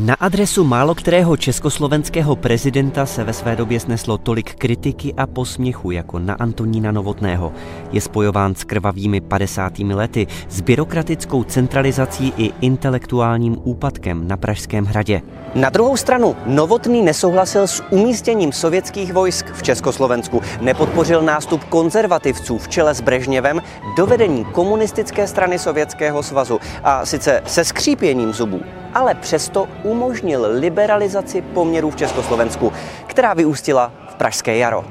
Na adresu málokterého československého prezidenta se ve své době sneslo tolik kritiky a posměchu jako na Antonína Novotného. Je spojován s krvavými 50. lety, s byrokratickou centralizací i intelektuálním úpadkem na Pražském hradě. Na druhou stranu Novotný nesouhlasil s umístěním sovětských vojsk v Československu, nepodpořil nástup konzervativců v čele s Brežněvem do vedení komunistické strany Sovětského svazu, a sice se skřípěním zubů, ale přesto umožnil liberalizaci poměrů v Československu, která vyústila v Pražské jaro.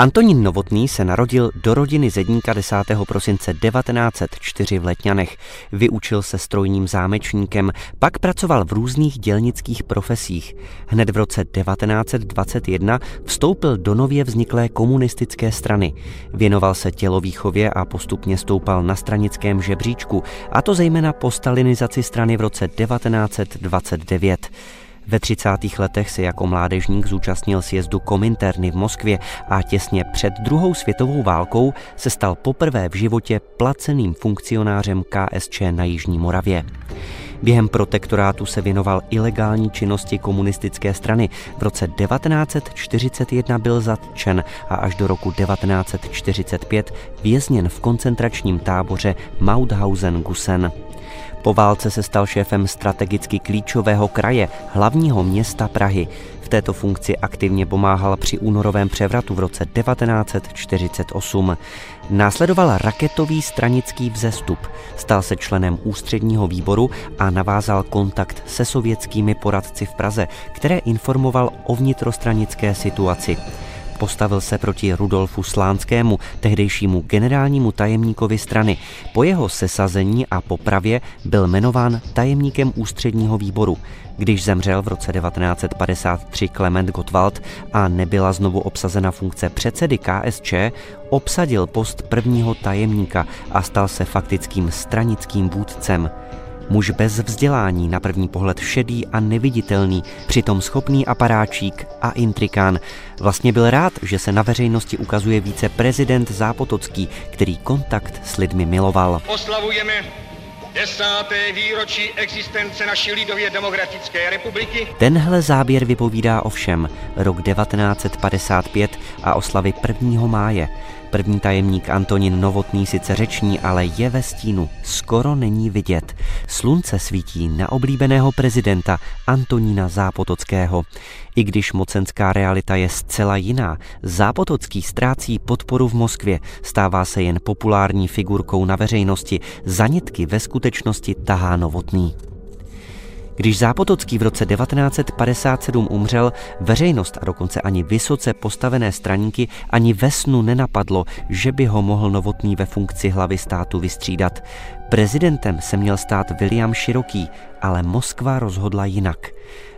Antonín Novotný se narodil do rodiny zedníka 10. prosince 1904 v Letňanech. Vyučil se strojním zámečníkem, pak pracoval v různých dělnických profesích. Hned v roce 1921 vstoupil do nově vzniklé komunistické strany. Věnoval se tělovýchově a postupně stoupal na stranickém žebříčku, a to zejména po stalinizaci strany v roce 1929. Ve 30. letech se jako mládežník zúčastnil sjezdu Kominterny v Moskvě a těsně před druhou světovou válkou se stal poprvé v životě placeným funkcionářem KSČ na Jižní Moravě. Během protektorátu se věnoval ilegální činnosti komunistické strany. V roce 1941 byl zatčen a až do roku 1945 vězněn v koncentračním táboře Mauthausen-Gusen. Po válce se stal šéfem strategicky klíčového kraje, hlavního města Prahy. V této funkci aktivně pomáhal při únorovém převratu v roce 1948. Následoval raketový stranický vzestup, stal se členem ústředního výboru a navázal kontakt se sovětskými poradci v Praze, které informoval o vnitrostranické situaci. Postavil se proti Rudolfu Slánskému, tehdejšímu generálnímu tajemníkovi strany. Po jeho sesazení a popravě byl jmenován tajemníkem ústředního výboru. Když zemřel v roce 1953 Klement Gottwald a nebyla znovu obsazena funkce předsedy KSČ, obsadil post prvního tajemníka a stal se faktickým stranickým vůdcem. Muž bez vzdělání, na první pohled šedý a neviditelný, přitom schopný aparáčík a intrikán. Vlastně byl rád, že se na veřejnosti ukazuje více prezident Zápotocký, který kontakt s lidmi miloval. Oslavujeme 10. výročí existence naší lidově demokratické republiky. Tenhle záběr vypovídá o všem. Rok 1955 a oslavy 1. máje. První tajemník Antonín Novotný sice řeční, ale je ve stínu, skoro není vidět. Slunce svítí na oblíbeného prezidenta Antonína Zápotockého. I když mocenská realita je zcela jiná, Zápotocký ztrácí podporu v Moskvě, stává se jen populární figurkou na veřejnosti, za nitky ve skutečnosti tahá Novotný. Když Zápotocký v roce 1957 umřel, veřejnost a dokonce ani vysoce postavené straníky ani ve snu nenapadlo, že by ho mohl Novotný ve funkci hlavy státu vystřídat. Prezidentem se měl stát Viliam Široký, ale Moskva rozhodla jinak.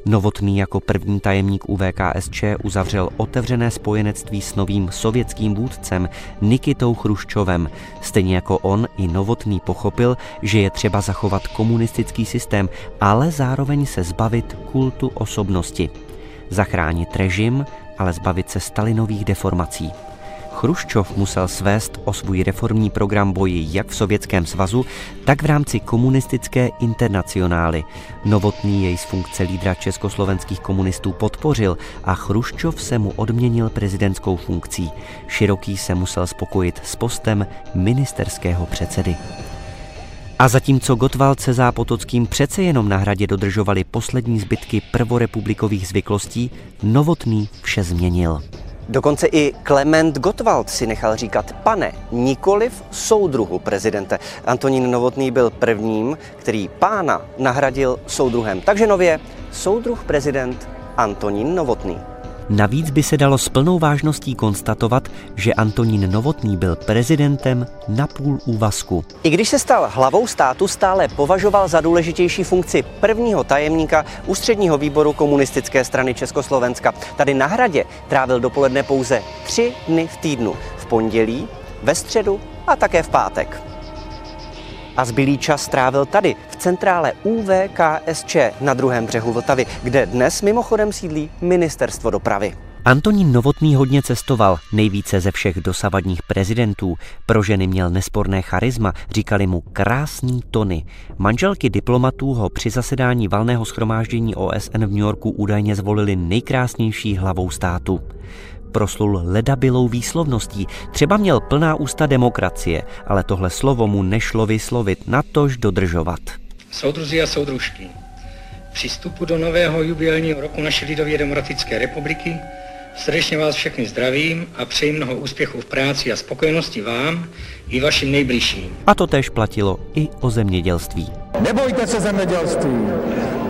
Novotný jako první tajemník UVKSČ uzavřel otevřené spojenectví s novým sovětským vůdcem Nikitou Chruščovem. Stejně jako on, i Novotný pochopil, že je třeba zachovat komunistický systém, ale zároveň se zbavit kultu osobnosti. Zachránit režim, ale zbavit se Stalinových deformací. Chruščov musel svést o svůj reformní program boji jak v Sovětském svazu, tak v rámci komunistické internacionály. Novotný jej z funkce lídra československých komunistů podpořil a Chruščov se mu odměnil prezidentskou funkcí. Široký se musel spokojit s postem ministerského předsedy. A zatímco Gottwald se Zápotockým přece jenom na hradě dodržovali poslední zbytky prvorepublikových zvyklostí, Novotný vše změnil. Dokonce i Klement Gottwald si nechal říkat pane, nikoliv soudruhu prezidente. Antonín Novotný byl prvním, který pána nahradil soudruhem. Takže nově soudruh prezident Antonín Novotný. Navíc by se dalo s plnou vážností konstatovat, že Antonín Novotný byl prezidentem na půl úvazku. I když se stal hlavou státu, stále považoval za důležitější funkci prvního tajemníka ústředního výboru komunistické strany Československa. Tady na hradě trávil dopoledne pouze 3 dny v týdnu. V pondělí, ve středu a také v pátek. A zbylý čas trávil tady, v centrále UVKSČ na druhém břehu Vltavy, kde dnes mimochodem sídlí Ministerstvo dopravy. Antonín Novotný hodně cestoval, nejvíce ze všech dosavadních prezidentů. Pro ženy měl nesporné charisma, říkali mu krásný Tony. Manželky diplomatů ho při zasedání valného shromáždění OSN v New Yorku údajně zvolili nejkrásnější hlavou státu. Proslul ledabilou výslovností, třeba měl plná ústa demokracie, ale tohle slovo mu nešlo vyslovit, natož dodržovat. Soudruzi a soudružky, při vstupu do nového jubilejního roku naší lidově demokratické republiky srdečně vás všechny zdravím a přeji mnoho úspěchů v práci a spokojenosti vám i vašim nejbližším. A to též platilo i o zemědělství. Nebojte se zemědělství,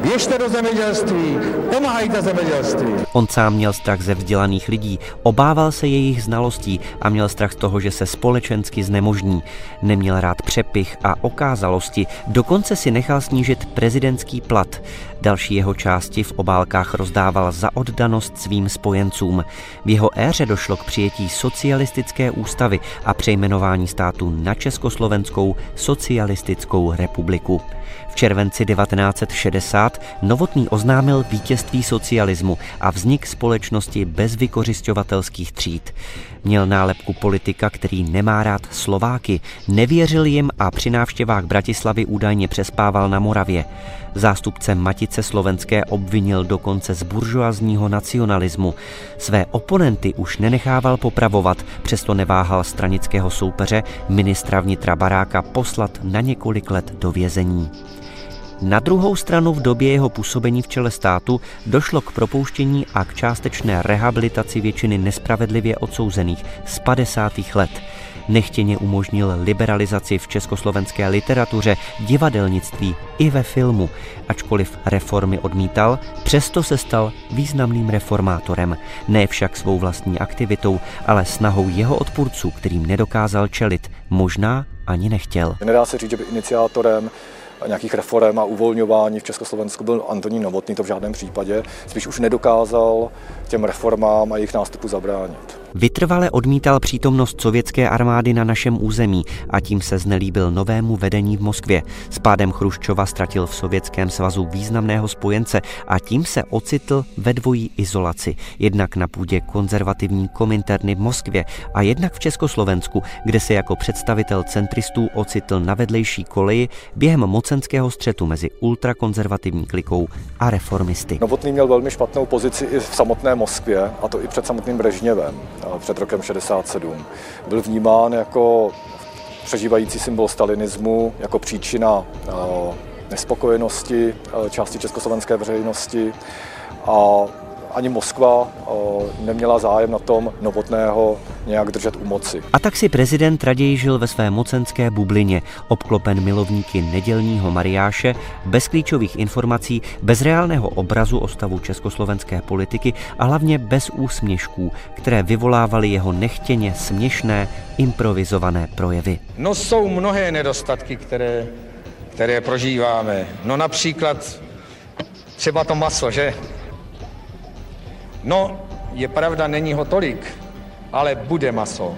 běžte do zemědělství, pomáhajte zemědělství. On sám měl strach ze vzdělaných lidí, obával se jejich znalostí a měl strach z toho, že se společensky znemožní. Neměl rád přepych a okázalosti, dokonce si nechal snížit prezidentský plat. Další jeho části v obálkách rozdával za oddanost svým spojencům. V jeho éře došlo k přijetí socialistické ústavy a přejmenování státu na Československou socialistickou republiku. V červenci 1960 Novotný oznámil vítězství socialismu a vznik společnosti bez vykořisťovatelských tříd. Měl nálepku politika, který nemá rád Slováky, nevěřil jim a při návštěvách Bratislavy údajně přespával na Moravě. Zástupce Matice slovenské obvinil dokonce z buržoazního nacionalismu. Své oponenty už nenechával popravovat, přesto neváhal stranického soupeře, ministra vnitra Baráka, poslat na několik let do vězení. Na druhou stranu v době jeho působení v čele státu došlo k propouštění a k částečné rehabilitaci většiny nespravedlivě odsouzených z 50. let. Nechtěně umožnil liberalizaci v československé literatuře, divadelnictví i ve filmu. Ačkoliv reformy odmítal, přesto se stal významným reformátorem. Ne však svou vlastní aktivitou, ale snahou jeho odpůrců, kterým nedokázal čelit, možná ani nechtěl. Nedá se říct, že by iniciátorem nějakých reform a uvolňování v Československu byl Antonín Novotný, to v žádném případě, spíš už nedokázal těm reformám a jejich nástupu zabránit. Vytrvale odmítal přítomnost sovětské armády na našem území a tím se znelíbil novému vedení v Moskvě. S pádem Chruščova ztratil v Sovětském svazu významného spojence a tím se ocitl ve dvojí izolaci. Jednak na půdě konzervativní kominterny v Moskvě a jednak v Československu, kde se jako představitel centristů ocitl na vedlejší koleji během mocenského střetu mezi ultrakonzervativní klikou a reformisty. Novotný měl velmi špatnou pozici i v samotné Moskvě, a to i před samotným Brežněvem. Před rokem 1967. Byl vnímán jako přežívající symbol stalinismu, jako příčina nespokojenosti části československé veřejnosti a ani Moskva neměla zájem na tom Novotného nějak držet u moci. A tak si prezident raději žil ve své mocenské bublině, obklopen milovníky nedělního mariáše, bez klíčových informací, bez reálného obrazu o stavu československé politiky a hlavně bez úsměšků, které vyvolávaly jeho nechtěně směšné, improvizované projevy. No jsou mnohé nedostatky, které prožíváme. No například třeba to maslo, že? No, je pravda, není ho tolik, ale bude maso.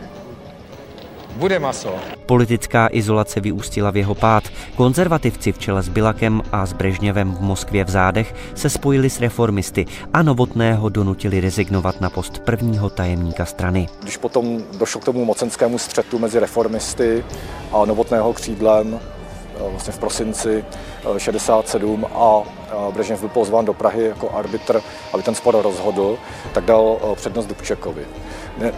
Bude maso. Politická izolace vyústila v jeho pád. Konzervativci v čele s Bilakem a s Brežněvem v Moskvě v zádech se spojili s reformisty a Novotného donutili rezignovat na post prvního tajemníka strany. Když potom došlo k tomu mocenskému střetu mezi reformisty a Novotného křídlem, vlastně v prosinci 1967 a Brežněv byl pozván do Prahy jako arbitr, aby ten spor rozhodl, tak dal přednost Dubčekovi.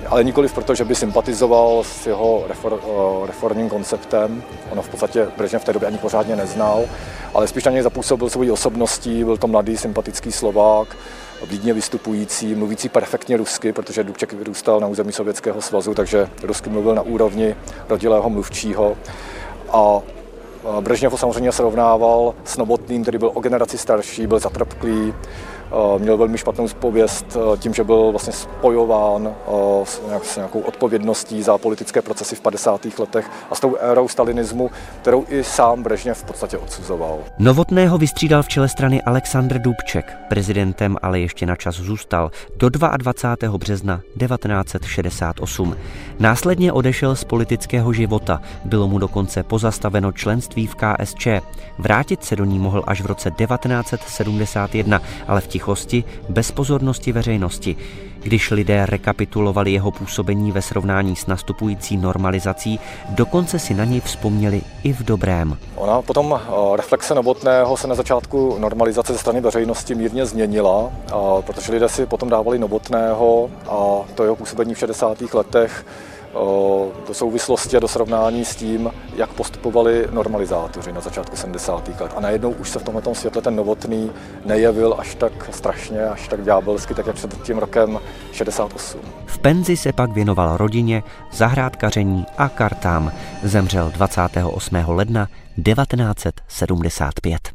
Ale nikoliv proto, že by sympatizoval s jeho reformním konceptem, ono v podstatě Brežněv v té době ani pořádně neznal, ale spíš na něj zapůsobil svojí osobností, byl to mladý, sympatický Slovák, vlídně vystupující, mluvící perfektně rusky, protože Dubček vyrůstal na území Sovětského svazu, takže rusky mluvil na úrovni rodilého mluvčího. A Brežněv ho samozřejmě srovnával s Novotným, který byl o generaci starší, byl zatrpklý, měl velmi špatnou pověst tím, že byl vlastně spojován s nějakou odpovědností za politické procesy v 50. letech a s tou érou stalinismu, kterou i sám Brežněv v podstatě odsuzoval. Novotného vystřídal v čele strany Aleksandr Dubček. Prezidentem ale ještě na čas zůstal do 22. března 1968. Následně odešel z politického života. Bylo mu dokonce pozastaveno členství v KSČ. Vrátit se do ní mohl až v roce 1971, ale v tichosti, bez pozornosti veřejnosti. Když lidé rekapitulovali jeho působení ve srovnání s nastupující normalizací, dokonce si na něj vzpomněli i v dobrém. Ona potom reflexe Novotného se na začátku normalizace ze strany veřejnosti mírně změnila, protože lidé si potom dávali Novotného a to jeho působení v 60. letech do souvislosti a do srovnání s tím, jak postupovali normalizátoři na začátku 70. let. A najednou už se v tomto světle ten Novotný nejevil až tak strašně, až tak ďábelsky, tak jak před tím rokem 68. V penzi se pak věnoval rodině, zahrádkaření a kartám. Zemřel 28. ledna 1975.